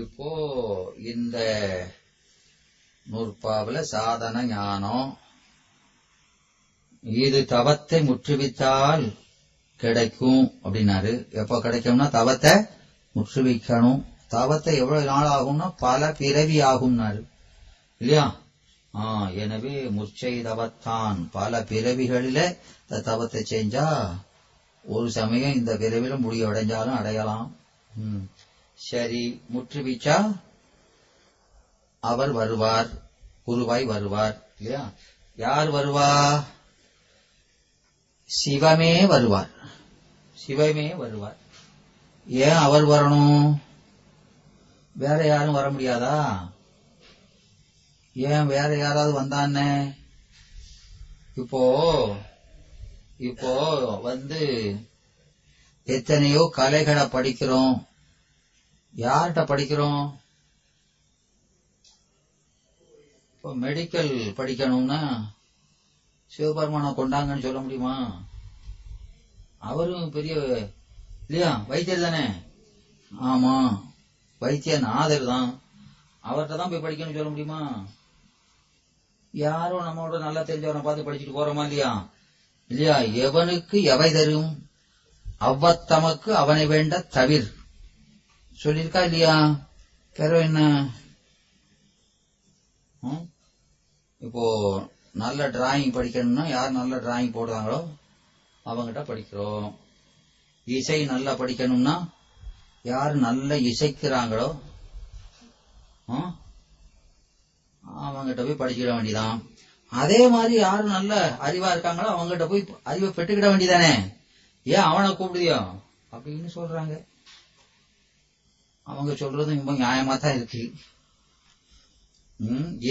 இப்போ இந்த நூற்பாவுல சாதன ஞானம் இது தவத்தை முற்றுவித்தால் கிடைக்கும் அப்படின்னாரு. எப்ப கிடைக்கும்னா தவத்தை முற்றுவிக்கணும். தவத்தை எவ்வளவு நாள் ஆகும்னா பல பிறவி ஆகும்னாரு இல்லையா? எனவே முற்சை தவத்தான் பல பிறவிகளில தவத்தை செஞ்சா ஒரு சமயம் இந்த பிறவில முடிய அடைஞ்சாலும் அடையலாம். சரி, முற்றுவிச்சா அவர் வருவார், குருவாய் வருவார் இல்லையா? யார் வருவா? சிவமே வருவார், சிவமே வருவார். ஏன் அவர் வரணும்? வேற யாரும் வர முடியாதா? ஏன் வேற யாராவது வந்தானே? இப்போ இப்போ எத்தனையோ கலைகளை படிக்கிறோம். யார்கிட்ட படிக்கிறோம்? இப்போ மெடிக்கல் படிக்கணும்னா சிவபெருமானை கொண்டாங்கன்னு சொல்ல முடியுமா? அவரும் பெரிய இல்லையா? வைத்தியர் தானே. ஆமா, வைத்தியநாதர் தான். அவர்கிட்ட தான் போய் படிக்கணும்னு சொல்ல முடியுமா? யாரும் நம்மளோட நல்லா தெரிஞ்சவனை பார்த்து படிச்சுட்டு போறோமா இல்லையா? இல்லையா? எவனுக்கு எவை தரும் அவ்வத்தமக்கு அவனை வேண்ட தவிர சொல்லியிருக்கா இல்லையா? பெற என்ன? இப்போ நல்ல டிராயிங் படிக்கணும்னா யார் நல்ல டிராயிங் போடுறாங்களோ அவங்கிட்ட படிக்கிறோம். இசை நல்லா படிக்கணும்னா யார் நல்லா இசைக்கிறாங்களோ அவங்கிட்ட போய் படிச்சுட வேண்டியதான். அதே மாதிரி யாரு நல்ல அறிவா இருக்காங்களோ அவங்கிட்ட போய் அறிவை பெற்றுக்கிட வேண்டியதானே. ஏன் அவனை கூப்பிடுதியோ அப்படின்னு சொல்றாங்க. அவங்க சொல்றது ரொம்ப நியாயமா தான் இருக்கு.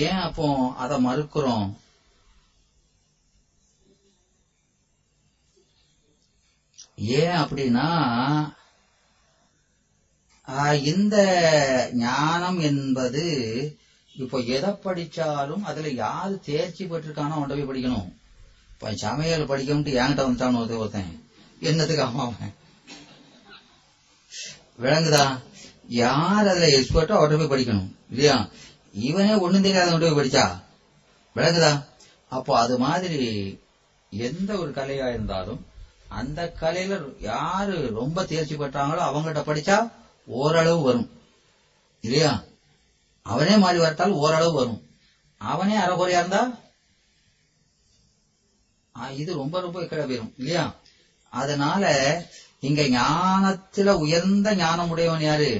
ஏன் அப்போ அதை மறுக்கிறோம்? ஏன் அப்படின்னா இந்த ஞானம் என்பது இப்போ எதை படிச்சாலும் அதுல யாரு தேர்ச்சி பெற்றிருக்கானோ அவன்கிட்ட போய் படிக்கணும். இப்ப சமையல் படிக்கணும்ட்டு என்கிட்ட வந்துட்டான்னு ஒருத்தன் என்னத்துக்கு? அவன் விளங்குதா? யார் அதுல எக்ஸ்பர்ட்டோ அவட்ட போய் படிக்கணும் இல்லையா? இவனே ஒண்ணும் தெரியாதவன்கிட்ட போய் படிச்சா விளங்குதா? அப்போ அது மாதிரி எந்த ஒரு கலையா இருந்தாலும் அந்த கலையில யாரு ரொம்ப தேர்ச்சி பெற்றாங்களோ அவங்ககிட்ட படிச்சா ஓரளவு வரும் இல்லையா? அவனே மாறி வரட்டாலும் ஓரளவு வரும். அவனே அறகுறையா இருந்தா இது ரொம்ப ரொம்ப இக்கட போயிரும் இல்லையா? அதனால இங்க ஞானத்துல உயர்ந்த ஞானம் உடையவன் யாரு?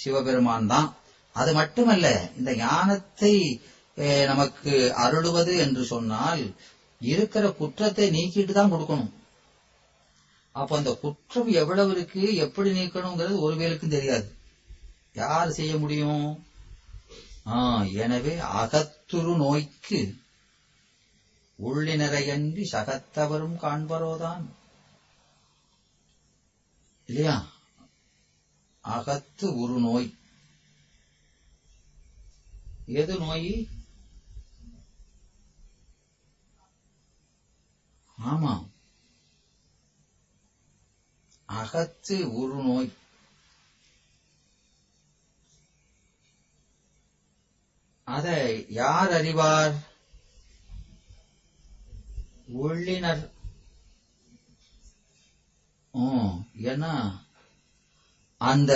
சிவபெருமான் தான். அது மட்டுமல்ல, இந்த ஞானத்தை நமக்கு அருளுவது என்று சொன்னால் இருக்கிற குற்றத்தை நீக்கிட்டு தான் கொடுக்கணும். அப்ப அந்த குற்றம் எவ்வளவு இருக்கு, எப்படி நீக்கணுங்கிறது ஒரு வேலுக்கும் தெரியாது. யார் செய்ய முடியும்? எனவே அகத்துரு நோய்க்கு உள்ளினரையன்றி சகத்தவரும் காண்பரோதான் இல்லையா? அகத்து ஒரு நோய். எது நோய்? ஆமா, அகத்து ஒரு நோய். அதை யார் அறிவார்? உள்ளினர். ஏன்னா அந்த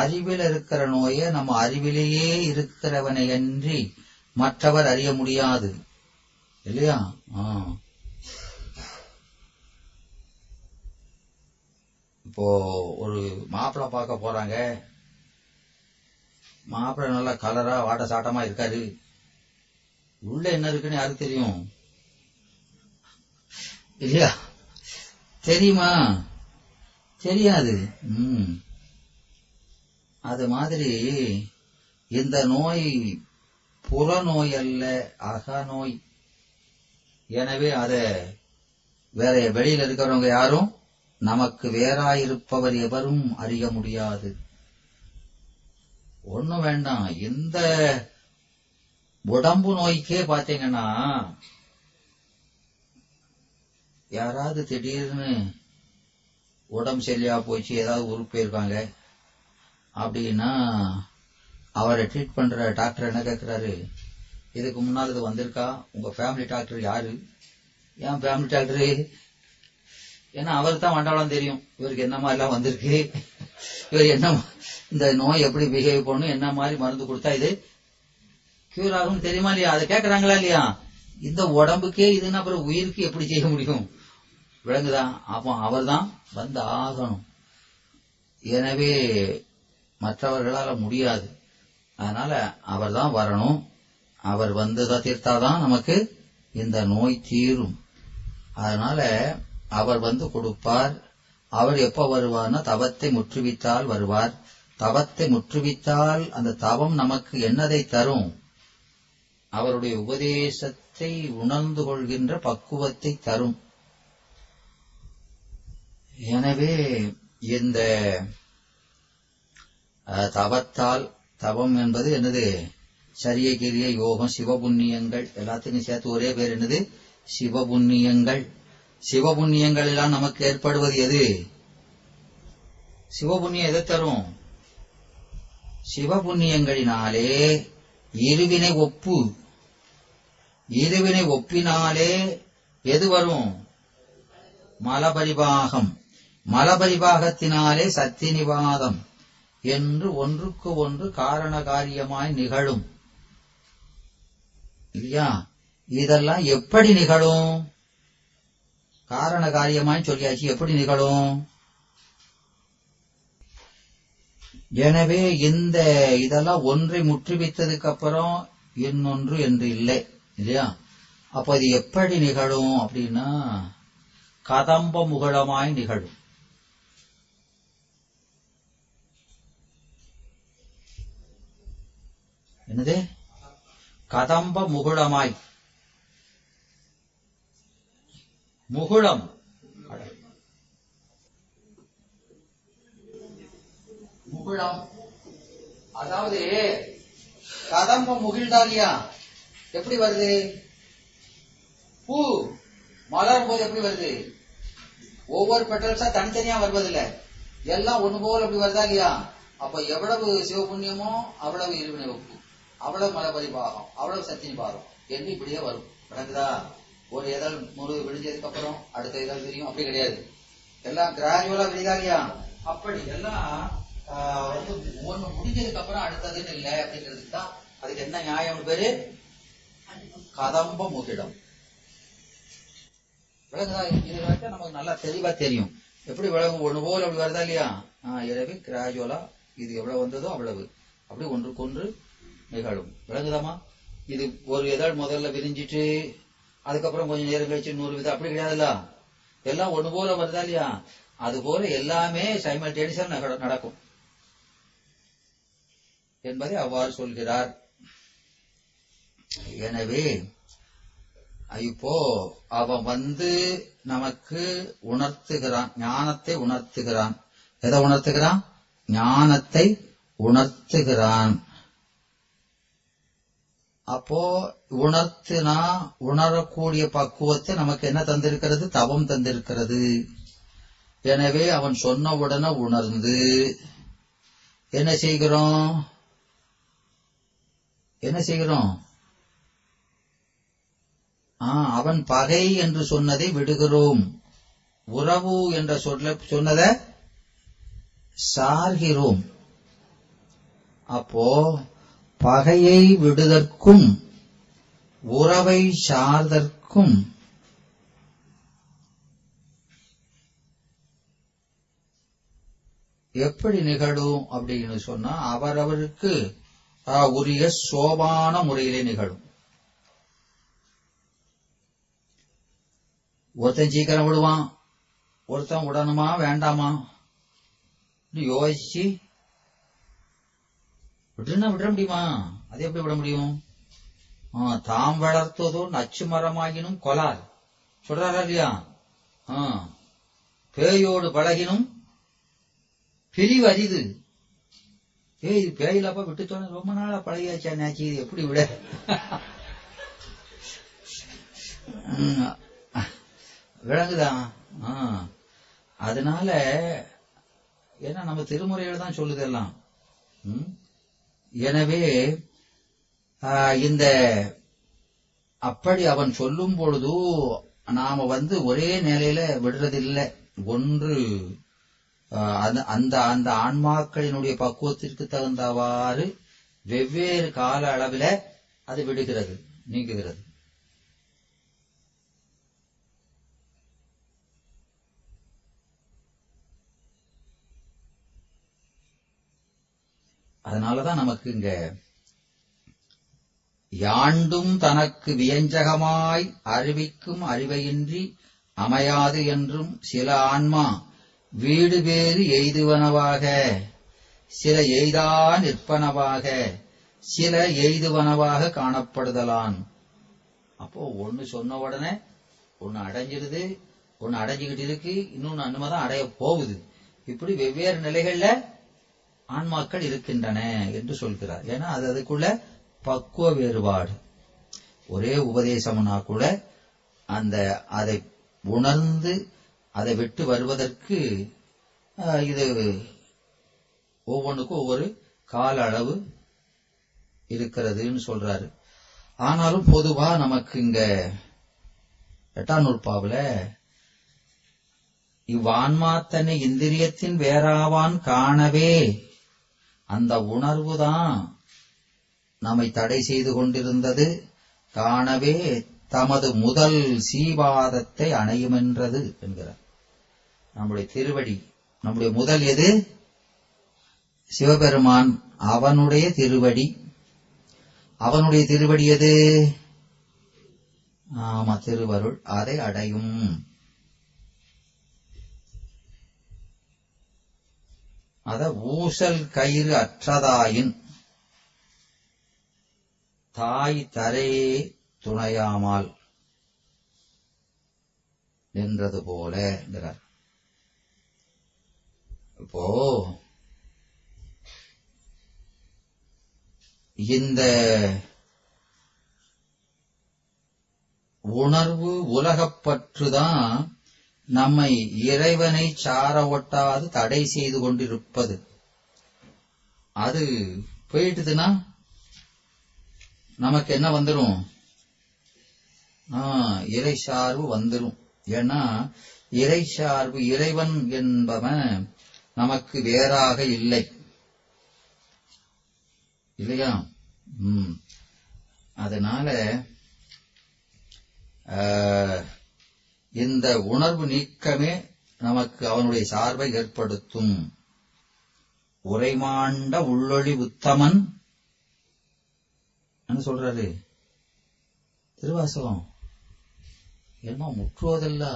அறிவில் இருக்கிற நோயை நம்ம அறிவிலேயே இருக்கிறவனை அன்றி மற்றவர் அறிய முடியாது இல்லையா? இப்போ ஒரு மாப்பிள்ளை பார்க்க போறாங்க. மாப்பிள்ளை நல்லா கலரா வாட்ட சாட்டமா இருக்காரு. உள்ள என்ன இருக்குன்னு யாருக்கு தெரியும் இல்லையா? தெரியுமா? தெரியாது. அது மாதிரி இந்த நோய் புறநோய் அல்ல, அகநோய். எனவே அத வேற வெளியில இருக்கிறவங்க யாரும் நமக்கு வேறாயிருப்பவர் எவரும் அறிய முடியாது. ஒண்ணும் வேண்டாம். இந்த உடம்பு நோய்க்கே பாத்தீங்கன்னா யாராவது திடீர்னு உடம்பு சரியா போச்சு, ஏதாவது உறுப்பு இருக்காங்க, அப்படின்னா அவரை ட்ரீட் பண்ற டாக்டர் என்ன கேட்கிறாரு, இதுக்கு முன்னால் இது வந்திருக்கா, உங்க ஃபேமிலி டாக்டர் யாரு? ஏன் ஃபேமிலி டாக்டரு? ஏன்னா அவருக்கு தான் வண்டாலும் தெரியும் இவருக்கு என்ன மாதிரி எல்லாம் வந்திருக்கு, இவர் என்ன இந்த நோய் எப்படி பிஹேவ் பண்ணும், என்ன மாதிரி மருந்து கொடுத்தா இது கியூர் ஆகும் தெரியுமா இல்லையா? அதை கேட்கறாங்களா இல்லையா? இந்த உடம்புக்கே இதுன்னா அப்புறம் உயிருக்கு எப்படி செய்ய முடியும்? விளங்குதான்? அப்போ அவர் தான் வந்து ஆகணும். எனவே மற்றவர்களால் முடியாது, அதனால அவர் தான் வரணும். அவர் வந்ததா தீர்த்தாதான் நமக்கு இந்த நோய் தீரும். அதனால அவர் வந்து கொடுப்பார். அவர் எப்ப வருவார்னா தவத்தை முற்றுவித்தால் வருவார். தவத்தை முற்றுவித்தால் அந்த தவம் நமக்கு என்னதை தரும்? அவருடைய உபதேசத்தை உணர்ந்து கொள்கின்ற பக்குவத்தை தரும். எனவே இந்த தவத்தால், தவம் என்பது என்னது, சரிய கிரிய யோகம் சிவபுண்ணியங்கள் எல்லாத்துக்கும் சேர்த்து ஒரே பேர் என்னது, சிவபுண்ணியங்கள். சிவபுண்ணியங்கள் எல்லாம் நமக்கு ஏற்படுவது எது? சிவபுண்ணியம் எதை தரும்? சிவபுண்ணியங்களினாலே இருவினை ஒப்பு, இருவினை ஒப்பினாலே எது வரும்? மலபரிபாகம். மலபரிபாகத்தினாலே சத்தியநிவாதம் என்று ஒன்றுக்கு ஒன்று காரண காரியமாய் நிகழும் இல்லையா? இதெல்லாம் எப்படி நிகழும்? காரண காரியமாய் சொல்லியாச்சு, எப்படி நிகழும்? எனவே இந்த இதெல்லாம் ஒன்றை முற்றுவித்ததுக்கு அப்புறம் இன்னொன்று என்று இல்லை இல்லையா? அப்போ அது எப்படி நிகழும் அப்படின்னா கதம்ப முகலமாய் நிகழும். என்னது? கதம்ப முகுளமாய். முகுளம் முகுளம் அதாவது கதம்ப முகிழ்ந்தாலியா எப்படி வருது? பூ மலரும் போது எப்படி வருது? ஒவ்வொரு பெட்டல்ஸா தனித்தனியா வருவதில்லை, எல்லாம் ஒண்ணு போல அப்படி வருதா இல்லையா? அப்ப எவ்வளவு சிவபுண்ணியமோ அவ்வளவு இருவினை ஒப்பு, அவ்வளவு மலபரிபாகம், அவ்வளவு சத்தியநிபாதம் என்று இப்படியே வரும். விளங்குதா? ஒரு இதழ் முழு விழிஞ்சதுக்கு அப்புறம் அடுத்த இதழ் தெரியும் அப்படி கிடையாது, எல்லாம் கிராஜுவலா விரிதா இல்லையா? அப்படி எல்லாம் ஒண்ணு முடிஞ்சதுக்கு அப்புறம் அடுத்ததுன்னு இல்லை அப்படிங்கிறதுக்கு தான் அதுக்கு என்ன நியாயம் பேரு? கதம்ப முகிடம். விளங்குதா? இது வரைக்கும் நமக்கு நல்லா தெளிவா தெரியும். எப்படி விளங்கும்? ஒண்ணு போல் அப்படி வருதா இல்லையா? எனவே கிராஜுவலா இது எவ்வளவு வந்ததோ அவ்வளவு அப்படி ஒன்றுக்கொன்று நிகழும். விளங்குதாமா? இது ஒரு இதழ் முதல்ல விரிஞ்சிட்டு அதுக்கப்புறம் கொஞ்சம் நேரம் கழிச்சு 100 விதம் அப்படி கிடையாதுல்ல, எல்லாம் ஒண்ணு போல வருதா இல்லையா? அது போல எல்லாமே சைமல்டேனியஸா நடக்கும் என்பதை அவ்வாறு சொல்கிறார். எனவே இப்போ அவன் வந்து நமக்கு உணர்த்துகிறான், ஞானத்தை உணர்த்துகிறான். எதை உணர்த்துகிறான்? ஞானத்தை உணர்த்துகிறான். அப்போ உணர்த்துனா உணரக்கூடிய பக்குவத்தை நமக்கு என்ன தந்திருக்கிறது? தவம் தந்திருக்கிறது. எனவே அவன் சொன்ன உடனே உணர்ந்து என்ன செய்கிறோம்? என்ன செய்கிறோம்? அவன் பகை என்று சொன்னதை விடுகிறோம், உறவு என்ற சொன்னதை சார்கிறோம். அப்போ பகையை விடுதற்கும் உறவை சார்தற்கும் எப்படி நிகழும் அப்படின்னு சொன்னா அவரவருக்கு உரிய சோபான முறையிலே நிகழும். ஒருத்தன் சீக்கிரம் விடுவான், ஒருத்தன் உடனுமா வேண்டாமா யோசிச்சு விட்டுனா விட முடியுமா? அது எப்படி விட முடியும்? தாம் வளர்த்ததோ நச்சு மரமாகினும் கொலார் சொல்றாரா இல்லையா? பேயோடு பழகினும் பிரிவு அரிது. பேய் பேயிலப்பா விட்டு சொன்ன ரொம்ப நாளா பழகியாச்சா நாச்சி, இது எப்படி விட? விளங்குதான்? அதனால ஏன்னா நம்ம திருமுறையில தான் சொல்லுதெல்லாம் எனவே இந்த அப்படி அவன் சொல்லும் பொழுது நாம ஒரே நிலையில விடுறதில்லை. ஒன்று அந்த அந்த ஆன்மாக்களினுடைய பக்குவத்திற்கு தகுந்தவாறு வெவ்வேறு கால அளவில் அது விடுகிறது, நீங்குகிறது. அதனாலதான் நமக்கு இங்க யாண்டும் தனக்கு வியஞ்சகமாய் அறிவிக்கும் அறிவையின்றி அமையாது என்றும் சில ஆன்மா வீடு வேறு எய்துவனவாக, சில எய்தா நிற்பனவாக, சில எய்துவனவாக காணப்படுதலான். அப்போ ஒன்னு சொன்ன உடனே ஒன்னு அடைஞ்சிடுது, ஒன்னு அடைஞ்சுக்கிட்டு இருக்கு, இன்னொன்னு அன்னுமதான் அடைய போகுது. இப்படி வெவ்வேறு நிலைகள்ல ஆன்மாக்கள் இருக்கின்றன என்று சொல்கிறார். ஏன்னா அது அதுக்குள்ள பக்குவ வேறுபாடு. ஒரே உபதேசம்னா கூட அந்த அதை உணர்ந்து அதை விட்டு வருவதற்கு இது ஒவ்வொன்றுக்கும் ஒவ்வொரு கால அளவு இருக்கிறதுன்னு சொல்றாரு. ஆனாலும் பொதுவா நமக்கு இங்க எட்டாம் நூற்பாவில இவ்வான்மா தன்னை இந்திரியத்தின் வேறாவான் காணவே அந்த உணர்வுதான் நம்மை தடை செய்து கொண்டிருந்தது. காணவே தமது முதல் சீவாதத்தை அணையுமென்றது என்கிறார். நம்முடைய திருவடி, நம்முடைய முதல் எது? சிவபெருமான், அவனுடைய திருவடி. அவனுடைய திருவடி எது? ஆமா, திருவருள். அதை அடையும். அத ஊசல் கயிறு அற்றதாயின் தாய் தரையே துணையாமல் நின்றது போல என்கிறார். இப்போ இந்த உணர்வு உலகப்பற்றுதான் நம்மை இறைவனை சார ஒட்டாது தடை செய்து கொண்டிருப்பது. அது போயிட்டுதுன்னா நமக்கு என்ன வந்துடும்? இறை சார்பு வந்துடும். ஏன்னா இறை சார்பு, இறைவன் என்பவன் நமக்கு வேறாக இல்லை, இல்லையா? அதனால இந்த உணர்வு நீக்கமே நமக்கு அவனுடைய சார்பை ஏற்படுத்தும். உரைமாண்ட உள்ளொளி உத்தமன் சொல்றாரு திருவாசகம். ஏன்னா முற்றுவதல்ல,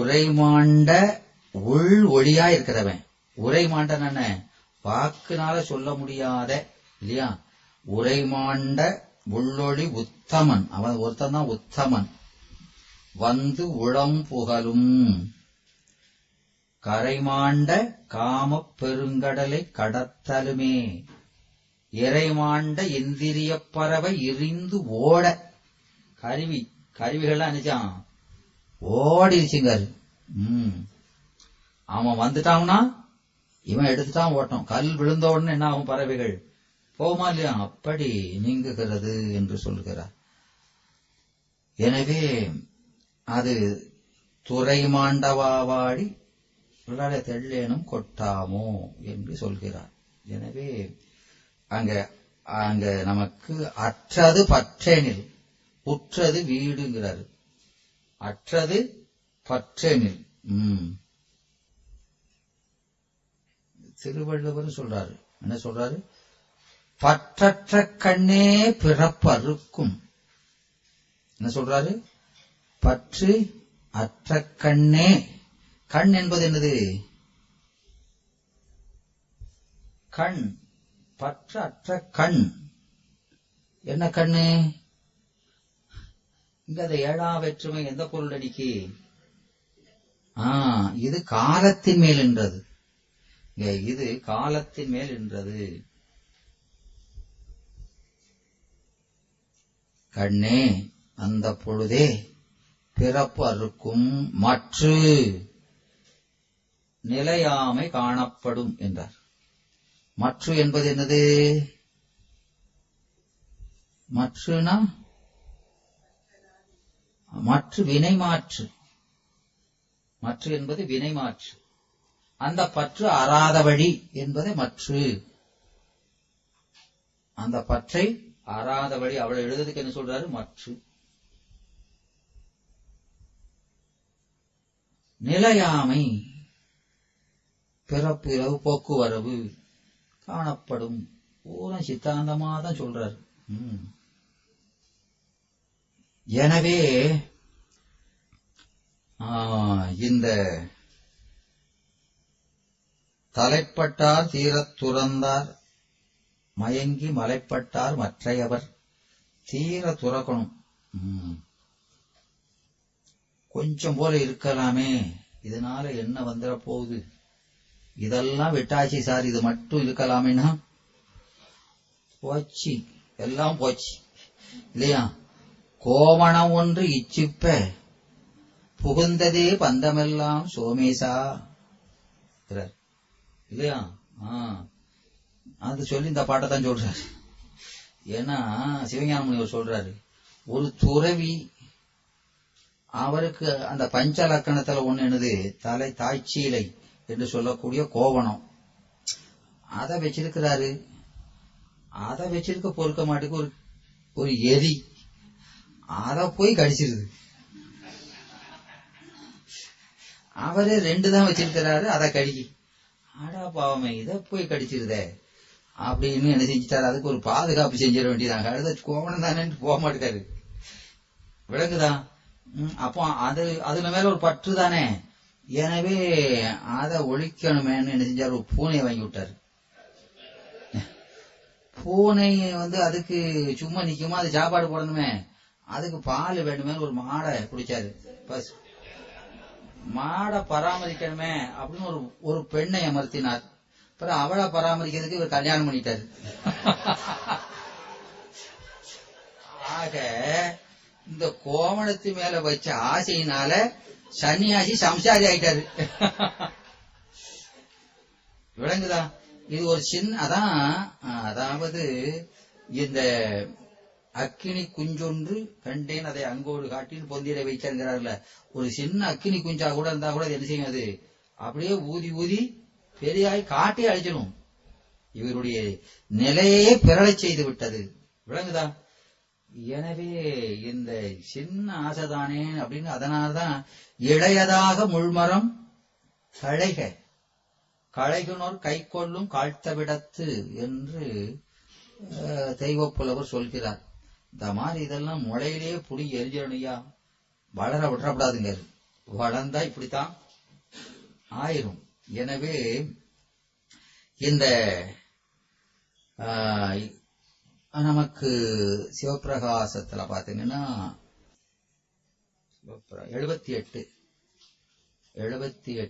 உரைமாண்ட உள் ஒளியா இருக்கிறவன். உரைமாண்டன் என்ன? வாக்குனால சொல்ல முடியாத, இல்லையா? உரைமாண்ட உள்ளொளி உத்தமன், அவன் ஒருத்தன் தான் உத்தமன். வந்து உளம் புகழும் கரைமாண்ட காம பெருங்கடலை கடத்தலுமே, இறைமாண்ட இந்திரிய பறவை இருந்து ஓட, கருவிகள்லாம் நினைச்சான் ஓடிச்சுங்க. அவன் வந்துட்டான்னா இவன் எடுத்துட்டான் ஓட்டம். கல் விழுந்த உடனே என்ன ஆகும்? பறவைகள் போமா, இல்லையா? அப்படி நீங்குகிறது என்று சொல்கிறார். எனவே அது துறைமாண்டவாடி விளாட தெள்ளேனும் கொட்டாமோ என்று சொல்கிறார். எனவே அங்க அங்க நமக்கு அற்றது பற்றேனில், உற்றது வீடுங்கிறார். அற்றது பற்றேனில் திருவள்ளுவர் சொல்றாரு. என்ன சொல்றாரு? பற்றற்ற கண்ணே பிறப்பறுக்கும். என்ன சொல்றாரு? பற்று அற்ற கண்ணே. கண் என்பது என்னது? கண், பற்று அற்ற கண். என்ன கண்ணு? இங்க அந்த ஏழாம் வேற்றுமை எந்த பொருள் அடிக்கு? இது காலத்தின் மேல் என்றது. இது காலத்தின் மேல் என்றது. கண்ணே அந்த பொழுதே பிறப்பு அறுக்கும் மற்று நிலையாமை காணப்படும் என்றார். மற்ற என்பது என்னது? மற்றுனா மற்ற வினை மாற்று. மற்ற என்பது வினை மாற்று. அந்த பற்று அறாத வழி என்பதை மற்று. அந்த பற்றை அறாத வழி அவளை எழுதுறதுக்கு என்ன சொல்றாரு? மற்று. நிலையாமை பிறப்பு இரவு போக்குவரவு காணப்படும். பூரா சித்தாந்தமா தான் சொல்றாரு. எனவே இந்த தலைப்பட்டார் தீரத் துறந்தார் மயங்கி மலைப்பட்டார் மற்றையவர். தீர துறக்கணும், கொஞ்சம் போல இருக்கலாமே, இதனால என்ன வந்துட போகுது, இதெல்லாம் விட்டாச்சு சார், இது மட்டும் இருக்கலாமேனா போச்சு, எல்லாம் போச்சு இல்லையா? கோவணம் ஒன்று இச்சிப்ப புகுந்ததே பந்தமெல்லாம் சோமேசா இல்லையா? அது சொல்லி இந்த பாட்டை தான் சொல்றாரு. ஏன்னா சிவஞான முனிவர் சொல்றாரு, ஒரு துறவி அவருக்கு அந்த பஞ்ச லக்கணத்துல ஒண்ணு என்னது, தலை தாய்ச்சீலை என்று சொல்லக்கூடிய கோவணம், அதை வச்சிருக்கிறாரு. அதை வச்சிருக்க பொறுக்க மாட்டுக்கு ஒரு எரி அதை போய் கடிச்சிருது. அவரே ரெண்டு தான் வச்சிருக்கிறாரு, அதை கடிக்கி ஆடா பாவமே இதை போய் கடிச்சிருதே அப்படின்னு என்ன செஞ்சுட்டாரு, அதுக்கு ஒரு பாதுகாப்பு செஞ்சிட வேண்டியதாங்க. அடுத்த கோவணம் தானே போக மாட்டேக்காரு, விளங்குதான்? அப்போ அது அதுல மேல ஒரு பற்று தானே, எனவே அதை ஒழிக்கணுமேன்னு என்ன செஞ்சாரு, ஒரு பூனையை வாங்கி விட்டாரு. பூனை அதுக்கு சும்மா நிக்குமா, அது சாப்பாடு போடணுமே, அதுக்கு பால் வேண்டுமே, ஒரு மாடை பிடிச்சாரு. மாடை பராமரிக்கணுமே அப்படின்னு ஒரு பெண்ணை அமர்த்தினார். அப்புறம் அவளை பராமரிக்கிறதுக்கு இவர் கல்யாணம் பண்ணிட்டாரு. ஆக இந்த கோவணத்து மேல வச்ச ஆசையினால சன்னியாசி சம்சாரி ஆயிட்டாரு. விளங்குதா? இது ஒரு சின்ன அதான். அதாவது இந்த அக்கினி குஞ்சொன்று கண்டேன் அதை அங்கோடு காட்டில் பொந்திட வைக்கிறார்கள்ல, ஒரு சின்ன அக்கினி குஞ்சா கூட இருந்தா கூட என்ன செய்யும், அது அப்படியே ஊதி ஊதி பெரியாய் காட்டி அழிச்சிடும். இவருடைய நிலையே பிறழ செய்து விட்டது. விளங்குதா? எனவே இந்த சின்ன ஆசைதானே அப்படின்னு, அதனால்தான் இளையதாக முள்மரம் களைக களைகுனோர் கை கொள்ளும் காழ்த்தவிடத்து என்று தெய்வ புலவர் சொல்கிறார். இந்த மாதிரி இதெல்லாம் முளையிலேயே புடி எரிஞ்சோனையா, வளர விடப்படாதுங்க, வளர்ந்தா இப்படித்தான் ஆயிரும். எனவே இந்த நமக்கு சிவப்பிரகாசத்துல பாத்தீங்கன்னா 78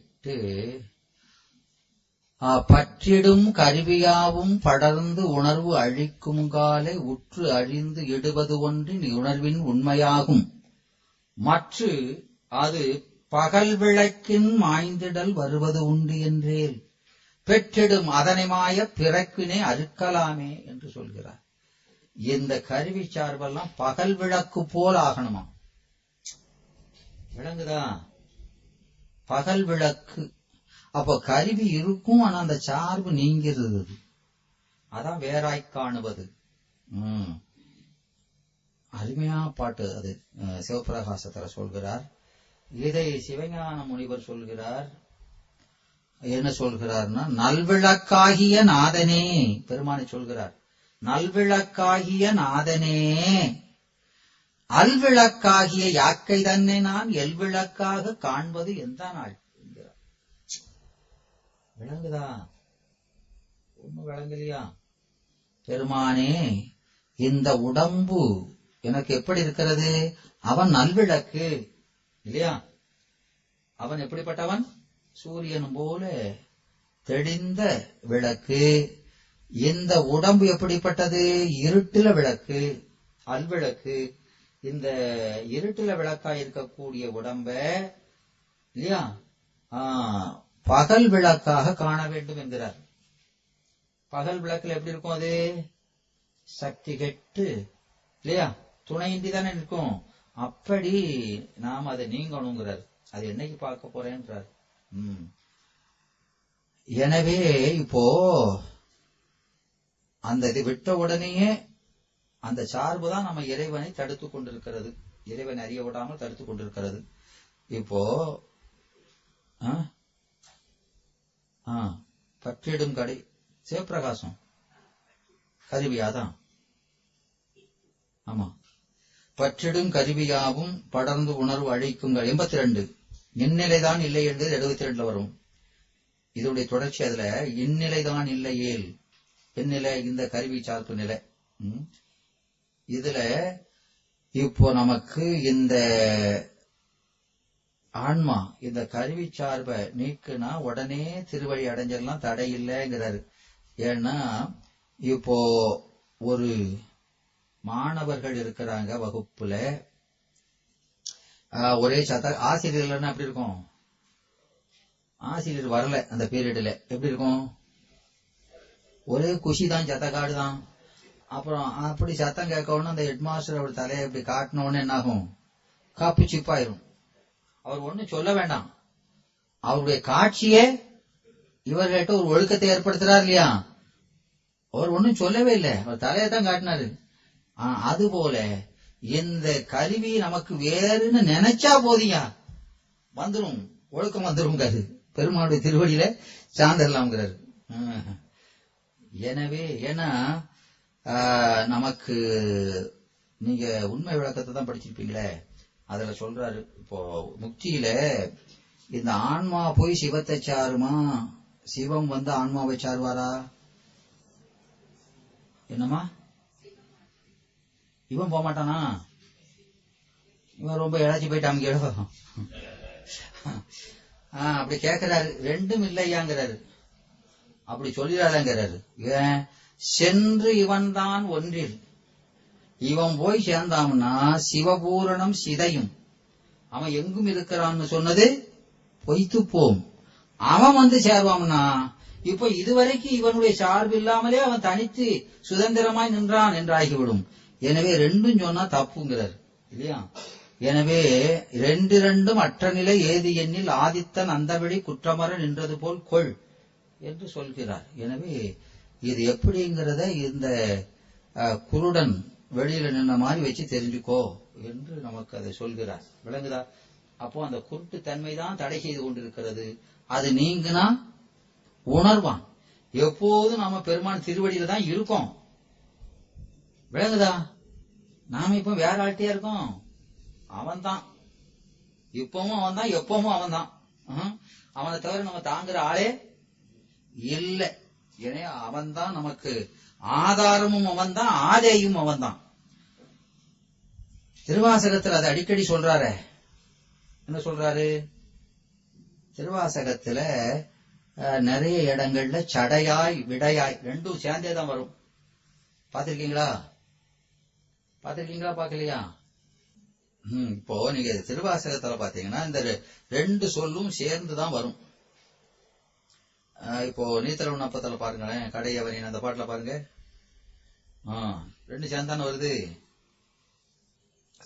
பற்றிடும் கருவியாவும் படர்ந்து உணர்வு அழிக்கும் காலை உற்று அழிந்து இடுவது ஒன்றின் உணர்வின் உண்மையாகும். மற்ற அது பகல் விளக்கின் மாய்ந்திடல் வருவது உண்டு என்றேல் பெற்றிடும் அதனைமாய பிறக்கினை அறுக்கலாமே என்று சொல்கிறார். இந்த கருவி சார்பெல்லாம் பகல் விளக்கு போல் ஆகணுமா? விளங்குதா? பகல் விளக்கு. அப்ப கருவி இருக்கும், ஆனா அந்த சார்பு நீங்கிறது, அதான் வேறாய் காணுவது. அருமையா பாட்டு அது. சிவப்பிரகாசத்துல சொல்கிறார். இதை சிவஞான முனிவர் சொல்கிறார். என்ன சொல்கிறார்னா, நல்விளக்காகிய நாதனே, பெருமானை சொல்கிறார், நல்விளக்காகிய நாதனே அல்விளக்காகிய யாக்கை தன்னை நான் எல்விளக்காக காண்பது எந்த நாள் என்கிறார். விளங்குதா? ஒண்ணு விளங்கலையா? பெருமானே இந்த உடம்பு எனக்கு எப்படி இருக்கிறது, அவன் நல்விளக்கு இல்லையா? அவன் எப்படிப்பட்டவன்? சூரியன் போல தெளிந்த விளக்கு. இந்த உடம்பு எப்படிப்பட்டது? இருட்டில விளக்கு, அல்விளக்கு. இந்த இருட்டில விளக்கா இருக்கக்கூடிய உடம்ப இல்லையா பகல் விளக்காக காண வேண்டும் என்கிறார். பகல் விளக்குல எப்படி இருக்கும்? அது சக்தி கெட்டு இல்லையா, துணையின்றி தானே இருக்கும். அப்படி நாம் அதை நீங்கணுங்கிறார். அது என்னைக்கு பார்க்க போறேன்றார். எனவே இப்போ அந்த இது விட்ட உடனேயே அந்த சார்பு தான் நம்ம இறைவனை தடுத்து கொண்டிருக்கிறது, இறைவனை அறிய விடாமல் தடுத்து கொண்டிருக்கிறது. இப்போ பற்றிடும் கடை சிவபிரகாசம் கருவியாதான். ஆமா, பற்றிடும் கருவியாவும் படர்ந்து உணர்வு அழிக்குங்கள் 82, இந்நிலைதான் இல்லை என்று 72 வரும். இதனுடைய தொடர்ச்சி அதுல இந்நிலைதான் இல்லை ஏல் இந்நிலை இந்த கருவி சார்பு நிலை. இதுல இப்போ நமக்கு இந்த ஆன்மா இந்த கருவி சார்பை நீக்குனா உடனே திருவழி அடைஞ்சிடலாம், தடை இல்லைங்கிறாரு. ஏன்னா இப்போ ஒரு மாணவர்கள் இருக்கிறாங்க வகுப்புல, ஒரே சத்த ஆசிரியர்லன்னா எப்படி இருக்கும்? ஆசிரியர் வரல அந்த பீரியட்ல எப்படி இருக்கும்? ஒரே குஷி தான், சத்தக்காடு தான். அப்புறம் அப்படி சத்தம் கேட்கணும், அந்த ஹெட் மாஸ்டர் அப்படி தலையை இப்படி காட்டினோன்னு என்ன ஆகும்? காப்பு சிப்பாயிரும். அவர் ஒண்ணும் சொல்ல வேண்டாம், அவருடைய காட்சியே இவர்கிட்ட ஒரு ஒழுக்கத்தை ஏற்படுத்துறாரு இல்லையா. அவர் ஒன்னும் சொல்லவே இல்லை, அவர் தலையை தான் காட்டினாரு. அதுபோல இந்த கருவி நமக்கு வேறுன்னு நினைச்சா போதியா வந்துரும், ஒழுக்கம் வந்துரும். பெருமாளுடைய திருவடியில சார்ந்தரலாம்ங்கிறாரு. எனவே ஏன்னா நமக்கு நீங்க உண்மை விளக்கத்தை தான் படிச்சிருப்பீங்களே, அதுல சொல்றாரு இப்போ முக்தியில இந்த ஆன்மா போய் சிவத்தை சாருமா, சிவம் வந்து ஆன்மாவை சாருவாரா? என்னமா இவன் போக மாட்டானா? இவன் ரொம்ப இழைச்சி போயிட்டான் கேளோ அப்படி கேட்கிறாரு. ரெண்டும் இல்லையாங்கிறாரு, அப்படி சொல்லிடாதாங்கிறாரு. ஏன் சென்று இவன் தான் ஒன்றில் இவன் போய் சேர்ந்தான்னா சிவபூரணம் சிதையும். அவன் எங்கும் இருக்கிறான்னு சொன்னது பொய்த்து போம். அவன் வந்து சேர்வான்னா இப்போ இதுவரைக்கும் இவனுடைய சார்பு இல்லாமலே அவன் தனித்து சுதந்திரமாய் நின்றான் என்று ஆகிவிடும். எனவே ரெண்டும் சொன்னா தப்புங்கிறார் இல்லையா. எனவே ரெண்டு ரெண்டும் அற்ற நிலை ஏது எண்ணில் ஆதித்தன் அந்தவழி குற்றமற நின்றது போல் கொள் என்று சொல்கிறார். எனவே இது எப்படிங்கிறத இந்த குருடன் வெளியில நின்ன மாதிரி வச்சு தெரிஞ்சுக்கோ என்று நமக்கு அதை சொல்கிறார். விளங்குதா? அப்போ அந்த குருட்டு தன்மை தான் தடை செய்து கொண்டிருக்கிறது. அது நீங்கன்னா உணர்வான். எப்போதும் நம்ம பெருமான் திருவடியில தான் இருக்கோம். விளங்குதா? நாம இப்ப வேற ஆள்கிட்டயா இருக்கோம். அவன் தான், இப்பவும் அவன் தான், எப்பவும் அவன் தான். அவனை தவிர நம்ம தாங்குற ஆளே இல்லை. ஏன்னா அவன் தான் நமக்கு ஆதாரமும், அவன் தான் ஆதேயும், அவன் தான். திருவாசகத்தில் அதை அடிக்கடி சொல்றாரு. என்ன சொல்றாரு? திருவாசகத்துல நிறைய இடங்கள்ல சடையாய் விடையாய் ரெண்டும் சேர்ந்தே தான் வரும். பாத்திருக்கீங்களா? பாத்திருக்கீங்களா? பாக்கலையா? இப்போ நீங்க திருவாசகத்துல பாத்தீங்கன்னா இந்த ரெண்டு சொல்லும் சேர்ந்துதான் வரும். இப்போ நீத்தல உண்ணப்பத்துல பாருங்களேன், கடையவரின் அந்த பாட்டுல பாருங்க, ரெண்டு சேர்ந்தான வருது.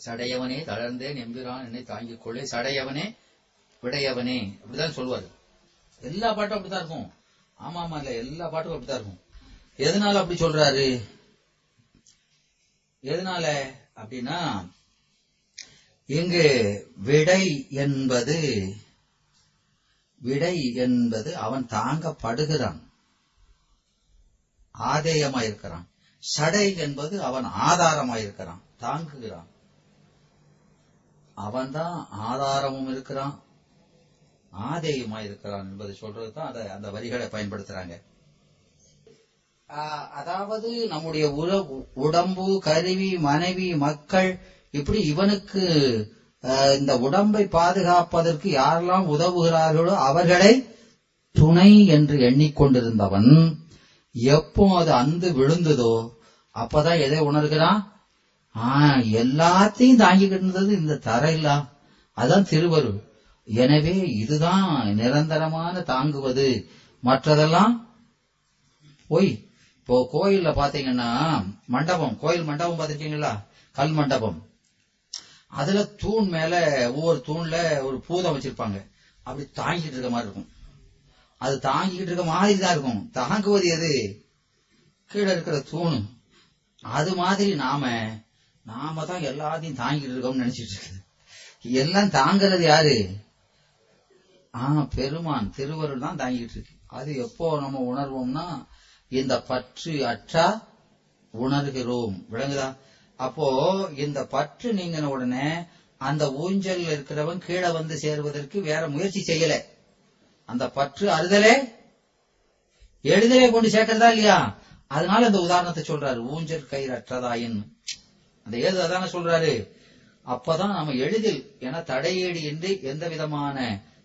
சடையவனே தளர்ந்தேன் எம்பிரான் என்னை தாங்கிக் கொள்ளே, சடையவனே விடையவனே, அப்படிதான் சொல்லுவாரு. எல்லா பாட்டும் அப்படித்தான் இருக்கும். ஆமா ஆமா, இல்ல எல்லா பாட்டும் அப்படித்தான் இருக்கும். எதனால அப்படி சொல்றாரு? எதனால அப்படின்னா இங்கு விடை என்பது அவன் தாங்கப்படுகிறான், ஆதேயமாயிருக்கிறான். சடை என்பது அவன் ஆதாரமாயிருக்கிறான், தாங்குகிறான். அவன் தான் ஆதாரமும் இருக்கிறான், ஆதேயமாயிருக்கிறான் என்பதை சொல்றதுதான் அதை அந்த வரிகளை பயன்படுத்துறாங்க. அதாவது நம்முடைய உடம்பு, கருவி, மனைவி, மக்கள், இப்படி இவனுக்கு இந்த உடம்பை பாதுகாப்பதற்கு யாரெல்லாம் உதவுகிறார்களோ அவர்களை துணை என்று எண்ணிக்கொண்டிருந்தவன் எப்போ அது அந்து விழுந்ததோ அப்பதான் எதை உணர்கிறான்? எல்லாத்தையும் தாங்கிக்கிட்டு இருந்தது இந்த தரையில. அதுதான் திருவருள். எனவே இதுதான் நிரந்தரமான தாங்குவது, மற்றதெல்லாம் ஒய். இப்போ கோயில்ல பாத்தீங்கன்னா மண்டபம், கோயில் மண்டபம் பாத்திருக்கீங்களா, கல் மண்டபம், அதுல தூண் மேல ஒவ்வொரு தூண்ல ஒரு பூதம் வச்சிருப்பாங்க, அப்படி தாங்கிட்டு இருக்க மாதிரி இருக்கும். அது தாங்கிட்டு இருக்க மாதிரி தான் இருக்கும். தாங்குவது எது? கீழே இருக்கிற தூண். அது மாதிரி நாம தான் எல்லாத்தையும் தாங்கிட்டு இருக்கோம்னு நினைச்சிட்டு இருக்குது. எல்லாம் தாங்கிறது யாரு? பெருமான் திருவருள் தான் தாங்கிட்டு இருக்கு. அது எப்போ நம்ம உணர்வோம்னா இந்த பற்று அற்றா உணர்கிறோம். விளங்குதா? அப்போ இந்த பற்று நீங்கின உடனே அந்த ஊஞ்சல் இருக்கிறவன் கீழே வந்து சேருவதற்கு வேற முயற்சி செய்யல. அந்த பற்று அறுதலே எளிதலே கொண்டு சேர்க்கிறதா இல்லையா? அதனால இந்த உதாரணத்தை சொல்றாரு, ஊஞ்சல் கயிறு அற்றதாயின். அந்த ஏது அதான சொல்றாரு. அப்பதான் நம்ம எளிதில், ஏன்னா தடையடி என்று எந்த விதமான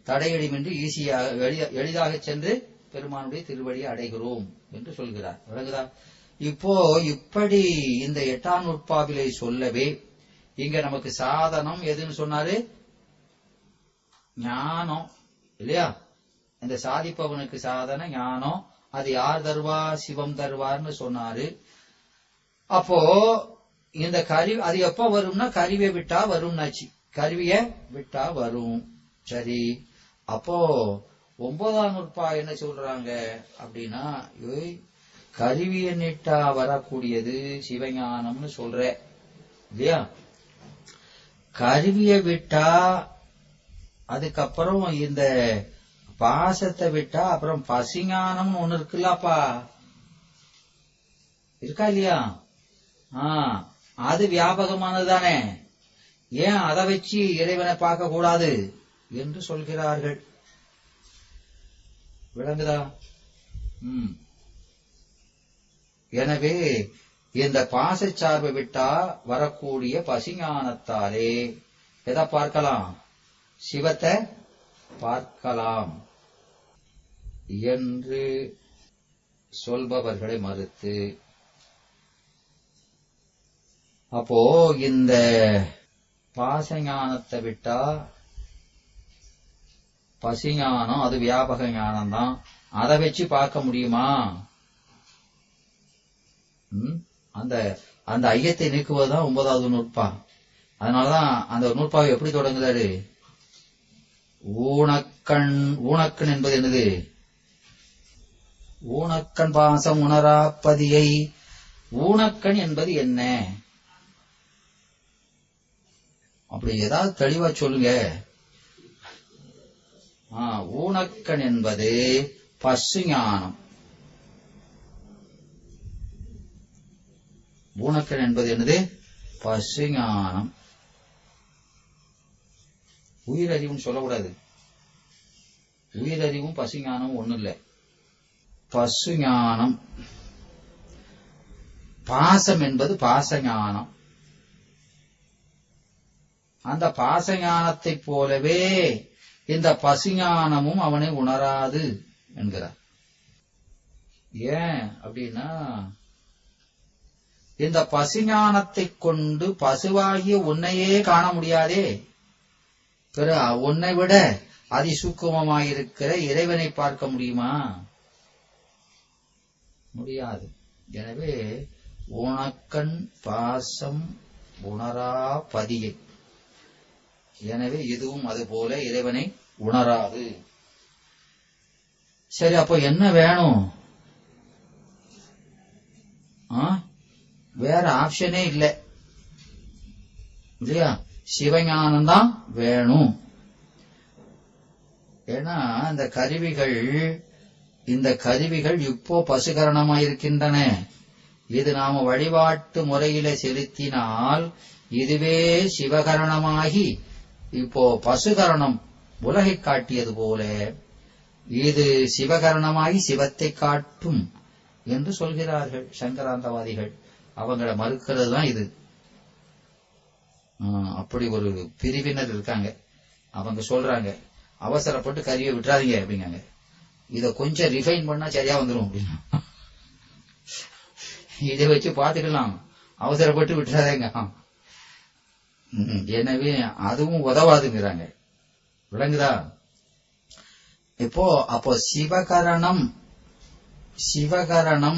தடையடிமின்றி ஈஸியாக எளிதாக சென்று பெருமானுடைய திருவடியை அடைகிறோம் என்று சொல்கிறார். விளங்குதா? இப்போ இப்படி இந்த எட்டாம் நூற்பாவிலை சொல்லவே இங்க நமக்கு சாதனம் எதுன்னு சொன்னாரு? ஞானம் இல்லையா? இந்த சாதிப்பவனுக்கு சாதன ஞானம். அது யார் தருவா? சிவம் தருவார்னு சொன்னாரு. அப்போ இந்த கருவி அது எப்ப வரும்னா கருவியை விட்டா வரும்னாச்சு. கருவிய விட்டா வரும். சரி, அப்போ 9ஆம் நூற்பாய் என்ன சொல்றாங்க அப்படின்னா, கருவியை நீட்டா வரக்கூடியது சிவஞானம்னு சொல்ற இல்லையா? கருவியை விட்டா அதுக்கப்புறம் இந்த பாசத்தை விட்டா அப்புறம் பசிஞானம் ஒண்ணு இருக்குல்லப்பா, இருக்கா இல்லையா? அது வியாபகமானது தானே, ஏன் அதை வச்சு இறைவனை பார்க்க கூடாது என்று சொல்கிறார்கள். விளங்குதா? எனவே இந்த பாசச்சார்பை விட்டா வரக்கூடிய பசிஞானத்தாலே எதை பார்க்கலாம்? சிவத்தை பார்க்கலாம் என்று சொல்பவர்களை மறுத்து, அப்போ இந்த பாசஞானத்தை விட்டா பசிஞானம், அது வியாபக ஞானம் தான், அதை வச்சு பார்க்க முடியுமா? அந்த அந்த ஐயத்தை நீக்குவதுதான் 9ஆவது நூற்பா. அதனாலதான் அந்த நூற்பாவை எப்படி தொடங்குறாரு? ஊனக்கண். ஊனக்கண் என்பது என்னது? ஊனக்கண் பாசம் உணராப்பதியை. ஊனக்கண் என்பது என்ன? அப்படி ஏதாவது தெளிவா சொல்லுங்க. ஊனக்கண் என்பது பசுஞானம். ஊனக்கண் என்பது என்னது? பசுஞானம். உயிரறிவுன்னு சொல்லக்கூடாது. உயிரறிவும் பசுஞானமும் ஒண்ணும் இல்லை. பசுஞானம். பாசம் என்பது பாசஞானம். அந்த பாசஞானத்தை போலவே இந்த பசுஞானமும் அவனை உணராது என்கிறார். ஏன் அப்படின்னா, இந்த பசுஞானத்தை கொண்டு பசுவாகிய உன்னையே காண முடியாதே, பிற உன்னை விட அதிசூக்குமமாயிருக்கிற இறைவனை பார்க்க முடியுமா? முடியாது. எனவே உனக்கண் பாசம் உணராப்பதியை. எனவே இதுவும் அதுபோல இறைவனை உணராது. சரி, அப்போ என்ன வேணும்? வேற ஆப்ஷனே இல்லை இல்லையா? சிவஞானம் தான் வேணும். ஏன்னா இந்த கருவிகள் இப்போ பசுகரணமாயிருக்கின்றன. இது நாம வழிபாட்டு முறையில செலுத்தினால் இதுவே சிவகரணமாகி இப்போ பசுகரணம் உலகை காட்டியது போல இது சிவகரணமாகி சிவத்தை காட்டும் என்று சொல்கிறார்கள் சங்கராந்தவாதிகள். அவங்களை மறுக்கிறது தான் இது. அப்படி ஒரு பிரிவினர் இருக்காங்க. அவங்க சொல்றாங்க, அவசரப்பட்டு கருவியை விட்டுறாதீங்க அப்படிங்காங்க. இதை கொஞ்சம் ரிஃபைன் பண்ணா சரியா வந்துடும் அப்படின்னா, இதை வச்சு பார்த்துக்கலாம், அவசரப்பட்டு விட்டுறாதேங்க. எனவே அதுவும் உதவாதுங்கிறாங்க. விளங்குதா? இப்போ அப்போ சிவகரணம், சிவகரணம்